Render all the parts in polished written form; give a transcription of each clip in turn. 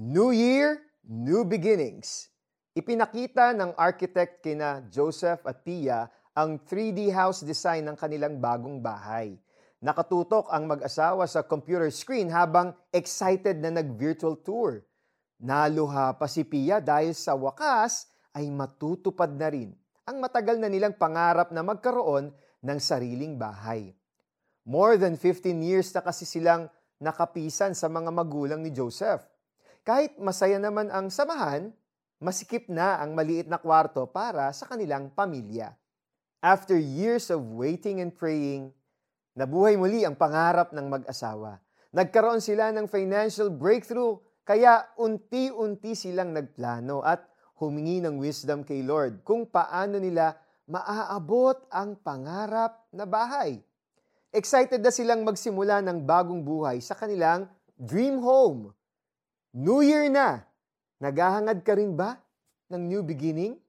New Year, New Beginnings. Ipinakita ng architect kina Joseph at Pia ang 3D house design ng kanilang bagong bahay. Nakatutok ang mag-asawa sa computer screen habang excited na nag-virtual tour. Naluha pa si Pia dahil sa wakas ay matutupad na rin ang matagal na nilang pangarap na magkaroon ng sariling bahay. More than 15 years na kasi silang nakapisan sa mga magulang ni Joseph. Kahit masaya naman ang samahan, masikip na ang maliit na kwarto para sa kanilang pamilya. After years of waiting and praying, nabuhay muli ang pangarap ng mag-asawa. Nagkaroon sila ng financial breakthrough, kaya unti-unti silang nagplano at humingi ng wisdom kay Lord kung paano nila maaabot ang pangarap na bahay. Excited na silang magsimula ng bagong buhay sa kanilang dream home. New Year na! Naghahangad ka rin ba ng new beginning?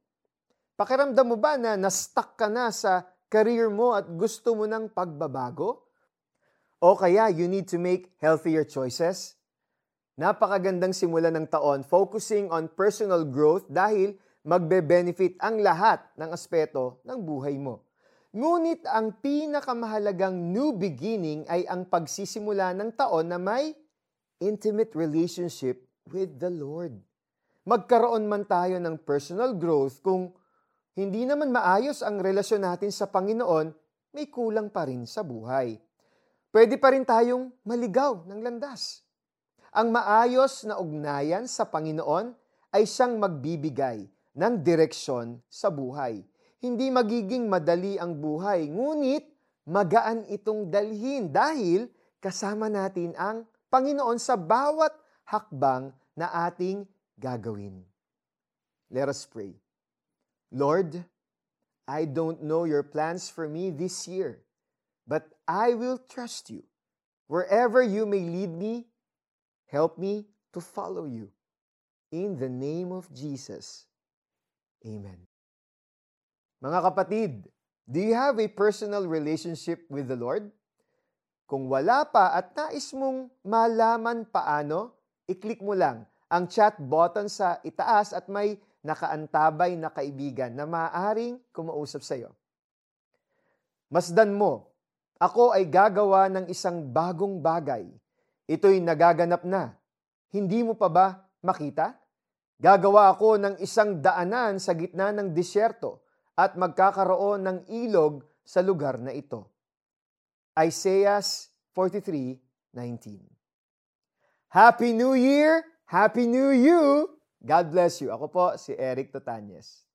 Pakiramdam mo ba na na-stuck ka na sa career mo at gusto mo ng pagbabago? O kaya you need to make healthier choices? Napakagandang simula ng taon focusing on personal growth dahil magbe-benefit ang lahat ng aspeto ng buhay mo. Ngunit ang pinakamahalagang new beginning ay ang pagsisimula ng taon na may intimate relationship with the Lord. Magkaroon man tayo ng personal growth, kung hindi naman maayos ang relasyon natin sa Panginoon, may kulang pa rin sa buhay. Pwede pa rin tayong maligaw ng landas. Ang maayos na ugnayan sa Panginoon ay siyang magbibigay ng direksyon sa buhay. Hindi magiging madali ang buhay, ngunit magaan itong dalhin dahil kasama natin ang Panginoon sa bawat hakbang na ating gagawin. Let us pray. Lord, I don't know your plans for me this year, but I will trust you. Wherever you may lead me, help me to follow you. In the name of Jesus. Amen. Mga kapatid, do you have a personal relationship with the Lord? Kung wala pa at nais mong malaman paano, i-click mo lang ang chat button sa itaas at may nakaantabay na kaibigan na maaaring kumausap sa iyo. Masdan mo, ako ay gagawa ng isang bagong bagay. Ito'y nagaganap na. Hindi mo pa ba makita? Gagawa ako ng isang daanan sa gitna ng disyerto at magkakaroon ng ilog sa lugar na ito. Isaiah 43:19. Happy New Year! Happy New You! God bless you. Ako po si Eric Totanyes.